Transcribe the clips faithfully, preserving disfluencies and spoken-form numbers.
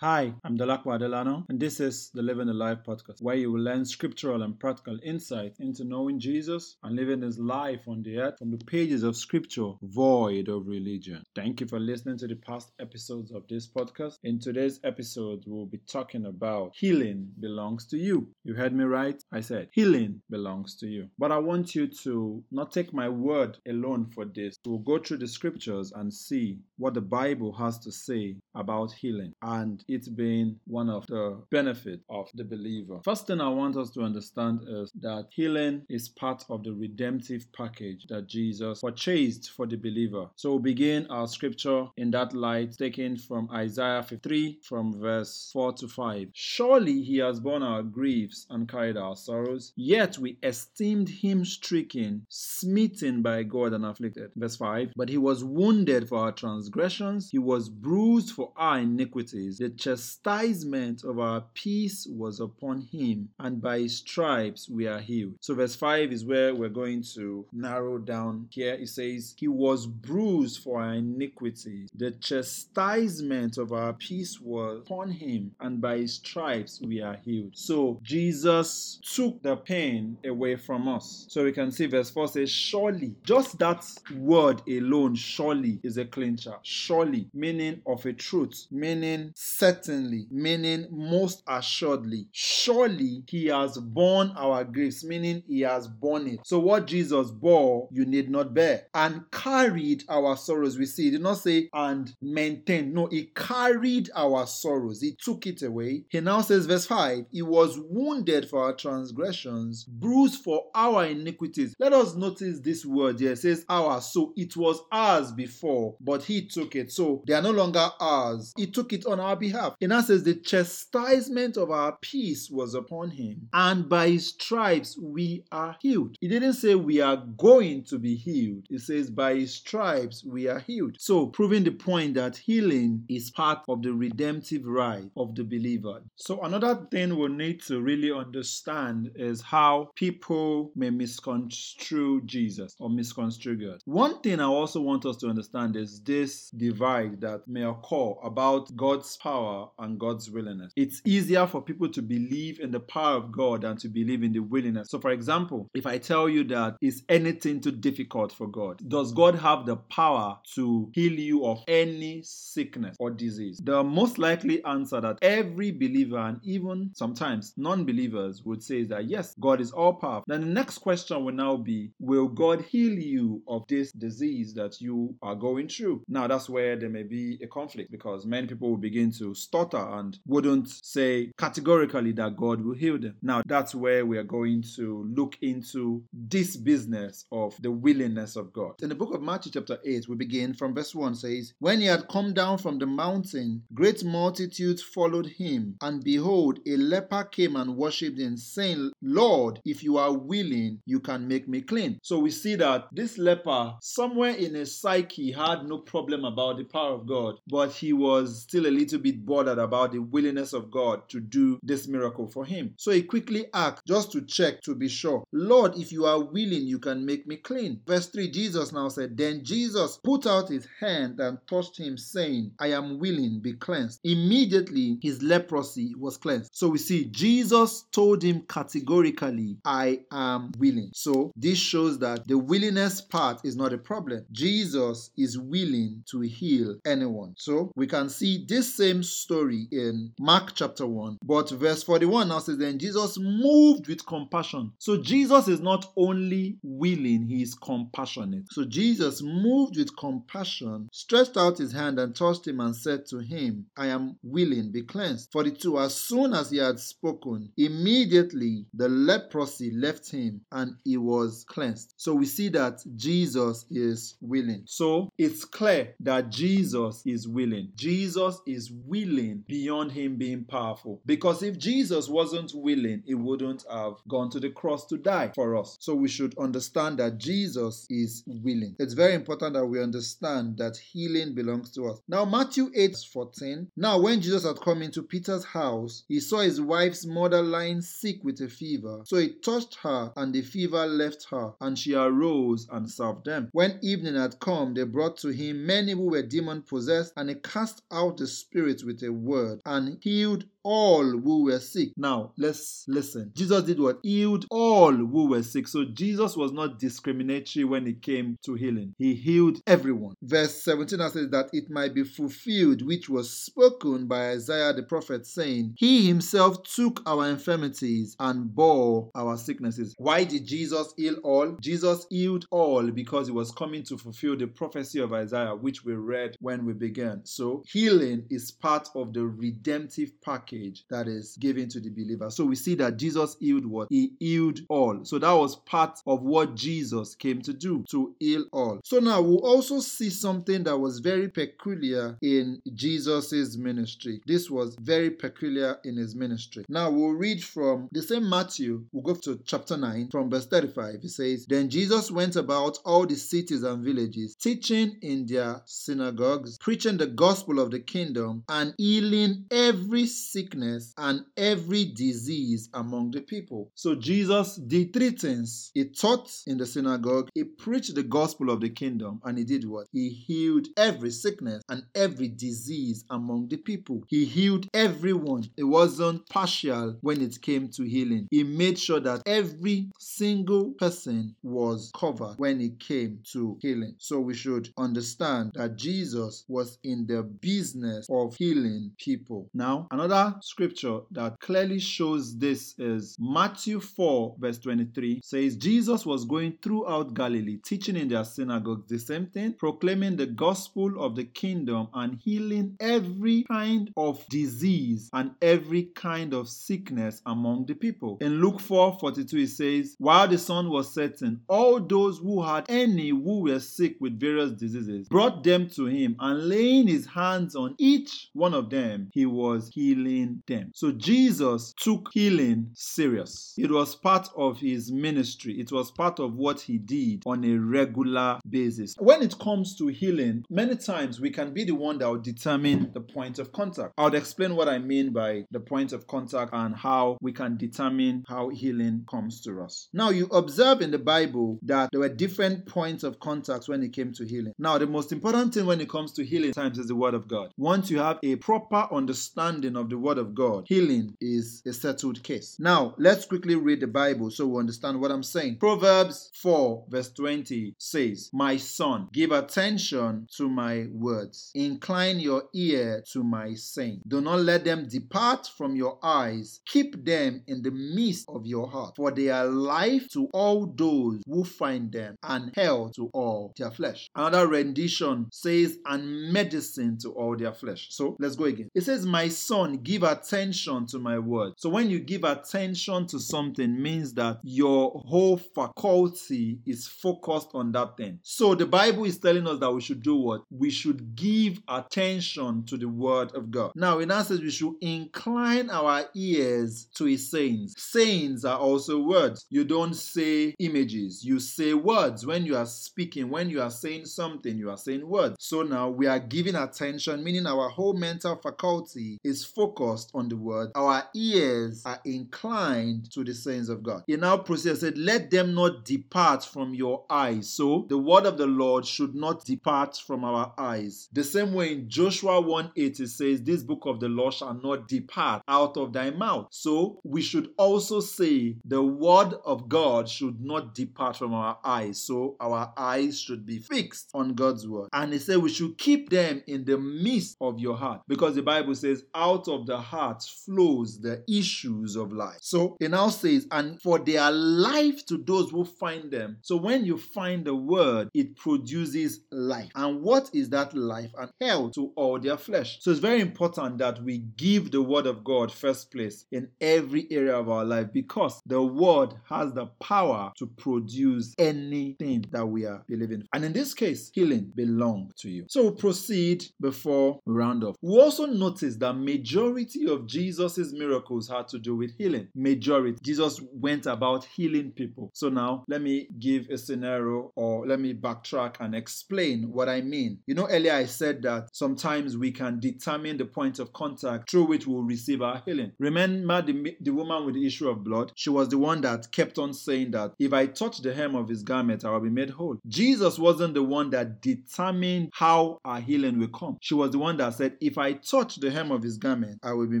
Hi, I'm Dalakwa Adelano, and this is the Living the Life Podcast, where you will learn scriptural and practical insights into knowing Jesus and living his life on the earth from the pages of scripture, void of religion. Thank you for listening to the past episodes of this podcast. In today's episode, we'll be talking about healing belongs to you. You heard me right? I said healing belongs to you. But I want you to not take my word alone for this. We'll go through the scriptures and see what the Bible has to say about healing, and it's been one of the benefits of the believer. First thing I want us to understand is that healing is part of the redemptive package that Jesus purchased for the believer. So we'll begin our scripture in that light, taken from Isaiah fifty-three from verse four to five. Surely he has borne our griefs and carried our sorrows, yet we esteemed him stricken, smitten by God and afflicted. Verse five, but he was wounded for our transgressions, he was bruised for our iniquities. The chastisement of our peace was upon him, and by his stripes we are healed. So verse five is where we're going to narrow down here. It says, he was bruised for our iniquities. The chastisement of our peace was upon him, and by his stripes we are healed. So Jesus took the pain away from us. So we can see verse four says, surely. Just that word alone, surely, is a clincher. Surely, meaning of a truth, meaning certainly, meaning most assuredly. Surely he has borne our griefs, meaning he has borne it. So what Jesus bore, you need not bear. And carried our sorrows. We see, he did not say and maintained. No, he carried our sorrows. He took it away. He now says, verse five, he was wounded for our transgressions, bruised for our iniquities. Let us notice this word here. It says our. So it was ours before, but he took it. So they are no longer ours. He took it on our behalf. It now says the chastisement of our peace was upon him, and by his stripes we are healed. He didn't say we are going to be healed. It says by his stripes we are healed. So proving the point that healing is part of the redemptive right of the believer. So another thing we'll need to really understand is how people may misconstrue Jesus or misconstrue God. One thing I also want us to understand is this divide that may occur about God's power and God's willingness. It's easier for people to believe in the power of God than to believe in the willingness. So for example, if I tell you that is anything too difficult for God, does God have the power to heal you of any sickness or disease? The most likely answer that every believer and even sometimes non-believers would say is that yes, God is all powerful. Then the next question will now be, will God heal you of this disease that you are going through? Now that's where there may be a conflict, because many people will begin to stutter and wouldn't say categorically that God will heal them. Now that's where we are going to look into this business of the willingness of God. In the book of Matthew chapter eight, we begin from verse one, says, when he had come down from the mountain, great multitudes followed him, and behold, a leper came and worshipped him, saying, Lord, if you are willing, you can make me clean. So we see that this leper, somewhere in his psyche, had no problem about the power of God, but he was still a little bit bothered about the willingness of God to do this miracle for him. So he quickly asked, just to check, to be sure, Lord, if you are willing, you can make me clean. Verse three, Jesus now said, then Jesus put out his hand and touched him, saying, I am willing, be cleansed. Immediately his leprosy was cleansed. So we see Jesus told him categorically, I am willing. So this shows that the willingness part is not a problem. Jesus is willing to heal anyone. So we can see this same story in Mark chapter one, but verse forty-one now says, then Jesus moved with compassion. So Jesus is not only willing, he is compassionate. So Jesus moved with compassion, stretched out his hand and touched him and said to him, I am willing, be cleansed. forty-two, as soon as he had spoken, immediately the leprosy left him and he was cleansed. So we see that Jesus is willing. So it's clear that Jesus is willing. Jesus is willing beyond him being powerful, because if Jesus wasn't willing, he wouldn't have gone to the cross to die for us. So we should understand that Jesus is willing. It's very important that we understand that healing belongs to us. Now Matthew eight fourteen. Now when Jesus had come into Peter's house, he saw his wife's mother lying sick with a fever. So he touched her, and the fever left her, and she arose and served them. When evening had come, they brought to him many who were demon possessed, and he cast out the spirits with a word and healed all who were sick. Now, let's listen. Jesus did what? Healed all who were sick. So Jesus was not discriminatory when it came to healing. He healed everyone. Verse seventeen says that it might be fulfilled, which was spoken by Isaiah the prophet, saying, He himself took our infirmities and bore our sicknesses. Why did Jesus heal all? Jesus healed all because he was coming to fulfill the prophecy of Isaiah, which we read when we began. So healing is part of the redemptive package that is given to the believer. So we see that Jesus healed what? He healed all. So that was part of what Jesus came to do, to heal all. So now we'll also see something that was very peculiar in Jesus's ministry. This was very peculiar in his ministry. Now we'll read from the same Matthew. We'll go to chapter nine from verse thirty-five. It says, Then Jesus went about all the cities and villages, teaching in their synagogues, preaching the gospel of the kingdom, and healing every sickness sickness and every disease among the people. So Jesus did three things. He taught in the synagogue, he preached the gospel of the kingdom, and he did what? He healed every sickness and every disease among the people. He healed everyone. It wasn't partial when it came to healing. He made sure that every single person was covered when it came to healing. So we should understand that Jesus was in the business of healing people. Now, another scripture that clearly shows this is Matthew four verse twenty-three. Says Jesus was going throughout Galilee, teaching in their synagogues, the same thing, proclaiming the gospel of the kingdom and healing every kind of disease and every kind of sickness among the people. In Luke four forty-two, it says, While the sun was setting, all those who had any who were sick with various diseases brought them to him, and laying his hands on each one of them, he was healing them. So Jesus took healing serious. It was part of his ministry. It was part of what he did on a regular basis. When it comes to healing, many times we can be the one that will determine the point of contact. I'll explain what I mean by the point of contact and how we can determine how healing comes to us. Now you observe in the Bible that there were different points of contact when it came to healing. Now the most important thing when it comes to healing times is the Word of God. Once you have a proper understanding of the Word of God, healing is a settled case. Now, let's quickly read the Bible so we understand what I'm saying. Proverbs four verse twenty says, My son, give attention to my words. Incline your ear to my saying. Do not let them depart from your eyes. Keep them in the midst of your heart, for they are life to all those who find them and health to all their flesh. Another rendition says, and medicine to all their flesh. So, let's go again. It says, My son, give attention to my word. So when you give attention to something, means that your whole faculty is focused on that thing. So the Bible is telling us that we should do what? We should give attention to the word of God. Now in essence, we should incline our ears to his sayings. Sayings are also words. You don't say images. You say words. When you are speaking, when you are saying something, you are saying words. So now we are giving attention, meaning our whole mental faculty is focused focused on the word. Our ears are inclined to the sayings of God. In our process, said, let them not depart from your eyes. So the word of the Lord should not depart from our eyes. The same way in Joshua one eight, it says, This book of the law shall not depart out of thy mouth. So we should also say the word of God should not depart from our eyes. So our eyes should be fixed on God's word. And it said we should keep them in the midst of your heart, because the Bible says, out of the heart flows the issues of life. So it now says, and for they are life to those who find them. So when you find the word, it produces life. And what is that life? And health to all their flesh. So it's very important that we give the word of God first place in every area of our life, because the word has the power to produce anything that we are believing. And in this case, healing belongs to you. So we'll proceed before we round off. We also notice that majority majority of Jesus's miracles had to do with healing. Majority. Jesus went about healing people. So now let me give a scenario, or let me backtrack and explain what I mean. You know, earlier I said that sometimes we can determine the point of contact through which we'll receive our healing. Remember the, the woman with the issue of blood? She was the one that kept on saying that if I touch the hem of his garment, I will be made whole. Jesus wasn't the one that determined how our healing will come. She was the one that said, if I touch the hem of his garment, I will be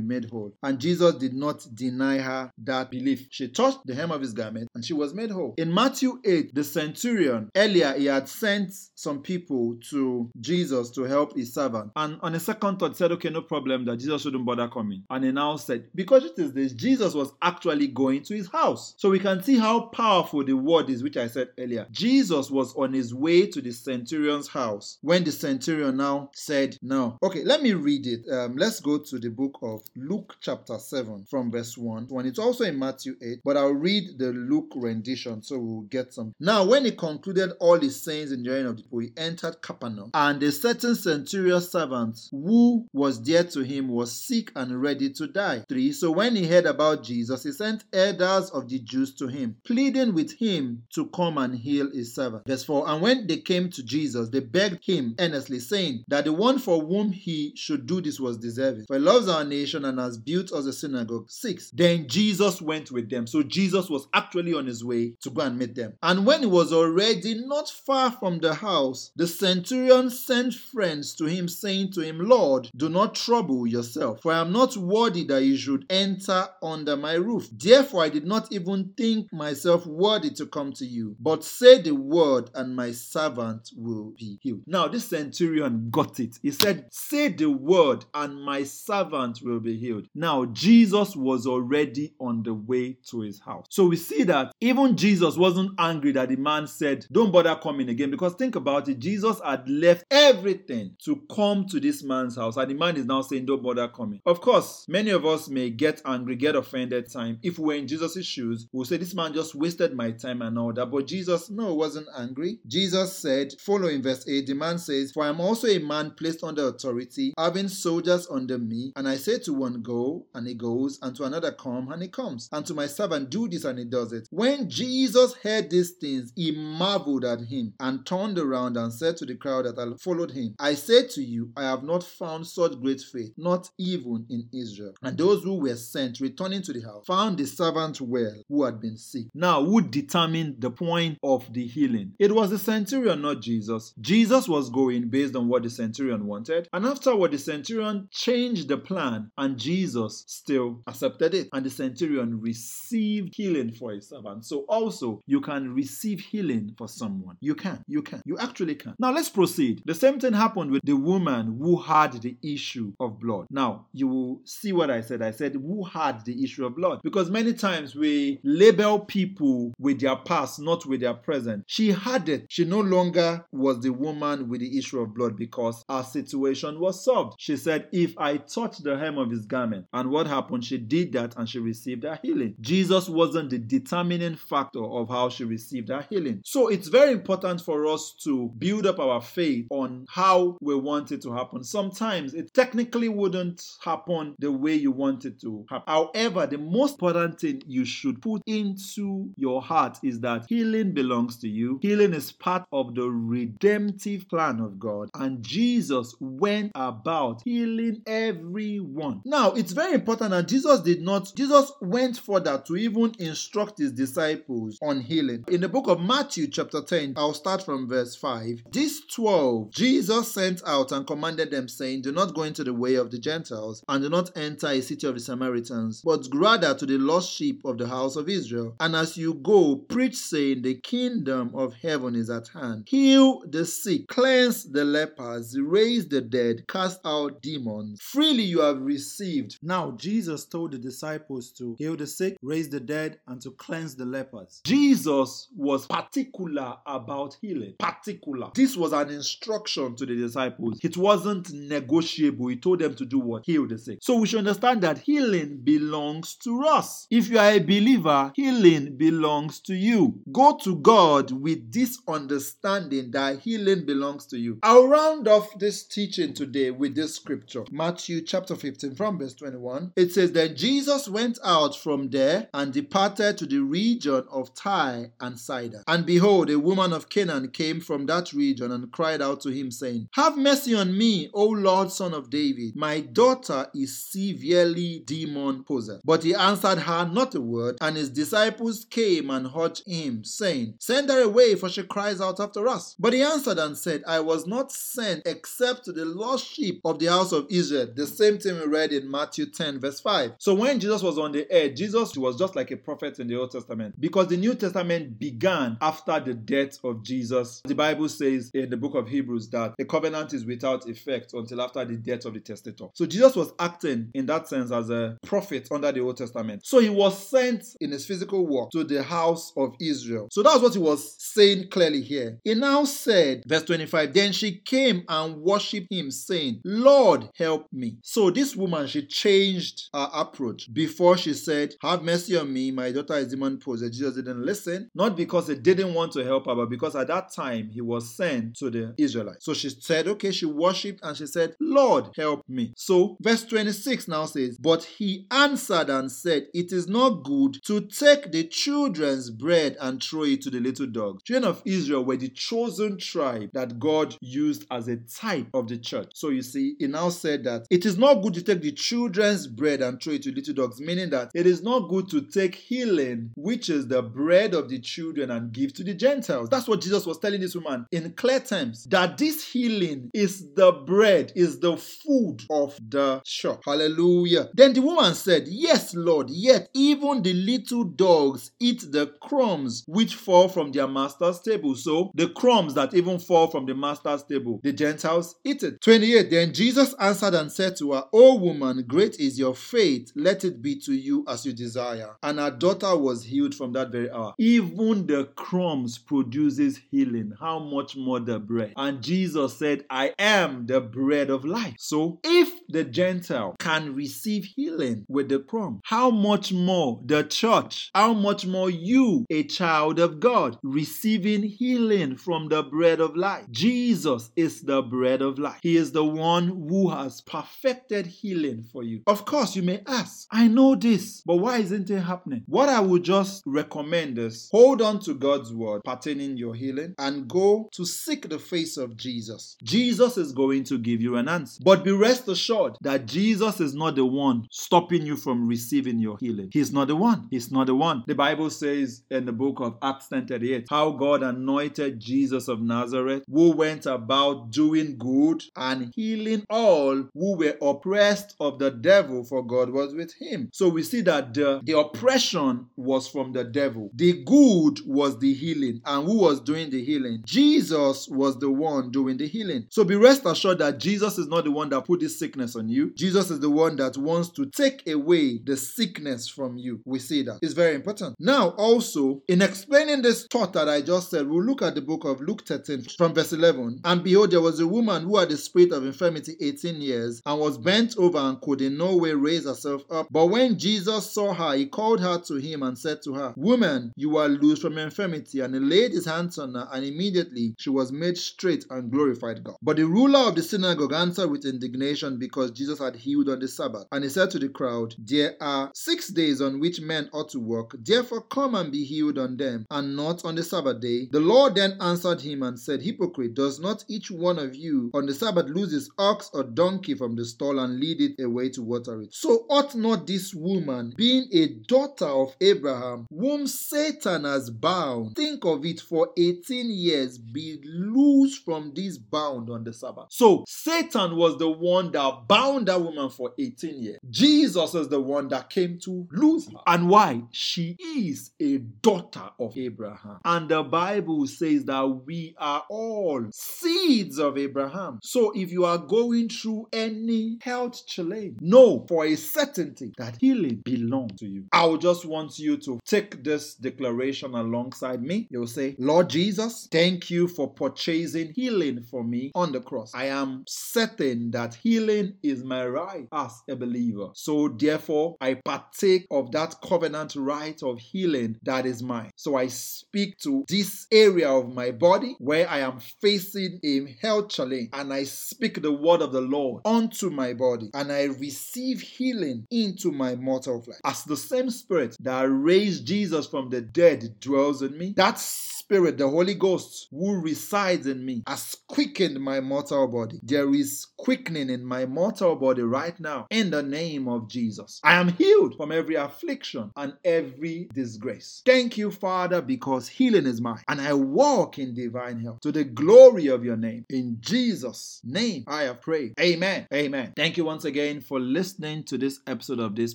made whole. And Jesus did not deny her that belief. She touched the hem of his garment and she was made whole. In Matthew eight, the centurion, earlier he had sent some people to Jesus to help his servant. And on a second thought said, okay, no problem, that Jesus shouldn't bother coming. And he now said, because it is this, Jesus was actually going to his house. So we can see how powerful the word is, which I said earlier. Jesus was on his way to the centurion's house when the centurion now said no. Okay, let me read it. Um, let's go to the book of Luke chapter seven from verse one. And it's also in Matthew eight, but I'll read the Luke rendition so we'll get some. Now, when he concluded all his sayings in the hearing of the people, he entered Capernaum, and a certain centurion's servant who was dear to him was sick and ready to die. Three. So when he heard about Jesus, he sent elders of the Jews to him, pleading with him to come and heal his servant. Verse four. And when they came to Jesus, they begged him earnestly, saying that the one for whom he should do this was deserving, for he loves our nation and has built us a synagogue. Six. Then Jesus went with them. So Jesus was actually on his way to go and meet them. And when he was already not far from the house, the centurion sent friends to him, saying to him, Lord, do not trouble yourself, for I am not worthy that you should enter under my roof. Therefore I did not even think myself worthy to come to you, but say the word and my servant will be healed. Now this centurion got it. He said, say the word and my servant will be healed. Now Jesus was already on the way to his house. So we see that even Jesus wasn't angry that the man said, don't bother coming again, because think about it, Jesus had left everything to come to this man's house, and the man is now saying, don't bother coming. Of course, many of us may get angry, get offended time. If we were in Jesus' shoes, we'll say, this man just wasted my time and all that. But Jesus, no, wasn't angry. Jesus said, follow in verse eight, the man says, for I am also a man placed under authority, having soldiers under me, and I say to one, go, and he goes, and to another, come, and he comes, and to my servant, do this, and he does it. When Jesus heard these things, he marveled at him, and turned around and said to the crowd that had followed him, I say to you, I have not found such great faith, not even in Israel. And those who were sent, returning to the house, found the servant well, who had been sick. Now, who determined the point of the healing? It was the centurion, not Jesus. Jesus was going based on what the centurion wanted, and afterward, the centurion changed the plan, and Jesus still accepted it. And the centurion received healing for his servant. So also, you can receive healing for someone. You can. You can. You actually can. Now let's proceed. The same thing happened with the woman who had the issue of blood. Now, you will see what I said. I said, who had the issue of blood? Because many times we label people with their past, not with their present. She had it. She no longer was the woman with the issue of blood because her situation was solved. She said, if I touch the hem of his garment. And what happened? She did that and she received her healing. Jesus wasn't the determining factor of how she received her healing. So it's very important for us to build up our faith on how we want it to happen. Sometimes it technically wouldn't happen the way you want it to happen. However, the most important thing you should put into your heart is that healing belongs to you. Healing is part of the redemptive plan of God, and Jesus went about healing everyone. Now, it's very important that Jesus did not Jesus went further to even instruct his disciples on healing. In the book of Matthew chapter ten, I'll start from verse five. These twelve Jesus sent out and commanded them, saying, do not go into the way of the Gentiles, and do not enter a city of the Samaritans, but rather to the lost sheep of the house of Israel. And as you go, preach, saying, the kingdom of heaven is at hand. Heal the sick, cleanse the lepers, raise the dead, cast out demons. Freely you have received. Now Jesus told the disciples to heal the sick, raise the dead, and to cleanse the lepers. Jesus was particular about healing. Particular. This was an instruction to the disciples. It wasn't negotiable. He told them to do what? Heal the sick. So we should understand that healing belongs to us. If you are a believer, healing belongs to you. Go to God with this understanding that healing belongs to you. I'll round off this teaching today with this scripture. Matthew chapter fifteen. fifteen from verse twenty-one, it says, Then Jesus went out from there and departed to the region of Tyre and Sidon. And behold, a woman of Canaan came from that region and cried out to him, saying, Have mercy on me, O Lord, Son of David. My daughter is severely demon-possessed. But he answered her not a word, and his disciples came and urged him, saying, Send her away, for she cries out after us. But he answered and said, I was not sent except to the lost sheep of the house of Israel. The same thing we read in Matthew ten, verse five. So when Jesus was on the earth, Jesus was just like a prophet in the Old Testament, because the New Testament began after the death of Jesus. The Bible says in the book of Hebrews that a covenant is without effect until after the death of the testator. So Jesus was acting in that sense as a prophet under the Old Testament. So he was sent in his physical work to the house of Israel. So that's what he was saying clearly here. He now said, verse twenty-five, Then she came and worshipped him, saying, Lord, help me. So this woman, she changed her approach. Before she said, Have mercy on me, my daughter is demon-possessed. Jesus didn't listen, not because he didn't want to help her, but because at that time he was sent to the Israelites. So she said, okay, she worshipped and she said, Lord, help me. So verse twenty-six now says, But he answered and said, It is not good to take the children's bread and throw it to the little dogs. Children of Israel were the chosen tribe that God used as a type of the church. So you see, he now said that it is not good to take the children's bread and throw it to little dogs, meaning that it is not good to take healing, which is the bread of the children, and give to the Gentiles. That's what Jesus was telling this woman in clear terms, that this healing is the bread, is the food of the church. Hallelujah. Then the woman said, Yes, Lord, yet even the little dogs eat the crumbs which fall from their master's table. So the crumbs that even fall from the master's table, the Gentiles eat it. twenty-eight, Then Jesus answered and said to her, O woman, great is your faith. Let it be to you as you desire. And her daughter was healed from that very hour. Even the crumbs produces healing. How much more the bread? And Jesus said, I am the bread of life. So if the Gentile can receive healing with the crumb, how much more the church, how much more you, a child of God, receiving healing from the bread of life. Jesus is the bread of life. He is the one who has perfected healing for you. Of course, you may ask, I know this, but why isn't it happening? What I would just recommend is, hold on to God's word pertaining your healing and go to seek the face of Jesus. Jesus is going to give you an answer. But be rest assured that Jesus is not the one stopping you from receiving your healing. He's not the one. He's not the one. The Bible says in the book of Acts ten thirty-eight, how God anointed Jesus of Nazareth, who went about doing good and healing all who were oppressed of the devil, for God was with him. So we see that the, the oppression was from the devil. The good was the healing. And who was doing the healing? Jesus was the one doing the healing. So be rest assured that Jesus is not the one that put this sickness on you. Jesus is the one that wants to take away the sickness from you. We see that. It's very important. Now also, in explaining this thought that I just said, we'll look at the book of Luke thirteen from verse eleven. And behold, there was a woman who had a spirit of infirmity eighteen years and was bent over and could in no way raise herself up. But when Jesus saw her, he called her to him and said to her, Woman, you are loose from infirmity. And he laid his hands on her, and immediately she was made straight and glorified God. But the ruler of the synagogue answered with indignation because Jesus had healed on the Sabbath. And he said to the crowd, There are six days on which men ought to work. Therefore come and be healed on them, and not on the Sabbath day. The Lord then answered him and said, Hypocrite, does not each one of you on the Sabbath lose his ox or donkey from the stall and lead it away to water it? So ought not this woman, being a daughter of Abraham, whom Satan has bound, think of it, for eighteen years, be loose from this bound on the Sabbath? So Satan was the one that bound that woman for eighteen years. Jesus is the one that came to lose her. And why? She is a daughter of Abraham. And the Bible says that we are all seeds of Abraham. So if you are going through any health challenge, know for a certainty that healing belongs to you. I would just want you to take this declaration alongside me. You'll say, Lord Jesus, thank you for purchasing healing for me on the cross. I am certain that healing is my right as a believer. So therefore, I partake of that covenant right of healing that is mine. So I speak to this area of my body where I am facing a him health challenge, and I speak the word of the Lord unto my body, and I receive healing into my mortal flesh. As the same Spirit that raised Jesus from the dead dwells in me, that Spirit, the Holy Ghost, who resides in me, has quickened my mortal body. There is quickening in my mortal body right now in the name of Jesus. I am healed from every affliction and every disgrace. Thank you, Father, because healing is mine, and I walk in divine health to the glory of your name. In Jesus' name I have prayed. Amen. Amen. Thank you once again for listening to this episode of this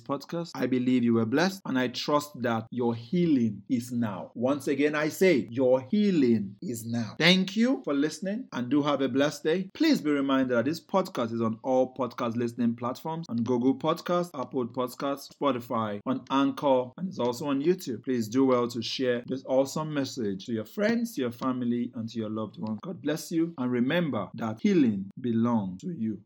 podcast. I believe you were blessed, and I trust that your healing is now. Once again, I say your healing is now. Thank you for listening, and do have a blessed day. Please be reminded that this podcast is on all podcast listening platforms, on Google Podcasts, Apple Podcasts, Spotify, on Anchor, and it's also on YouTube. Please do well to share this awesome message to your friends, to your family, and to your loved ones. God bless you, and remember that healing belongs to you.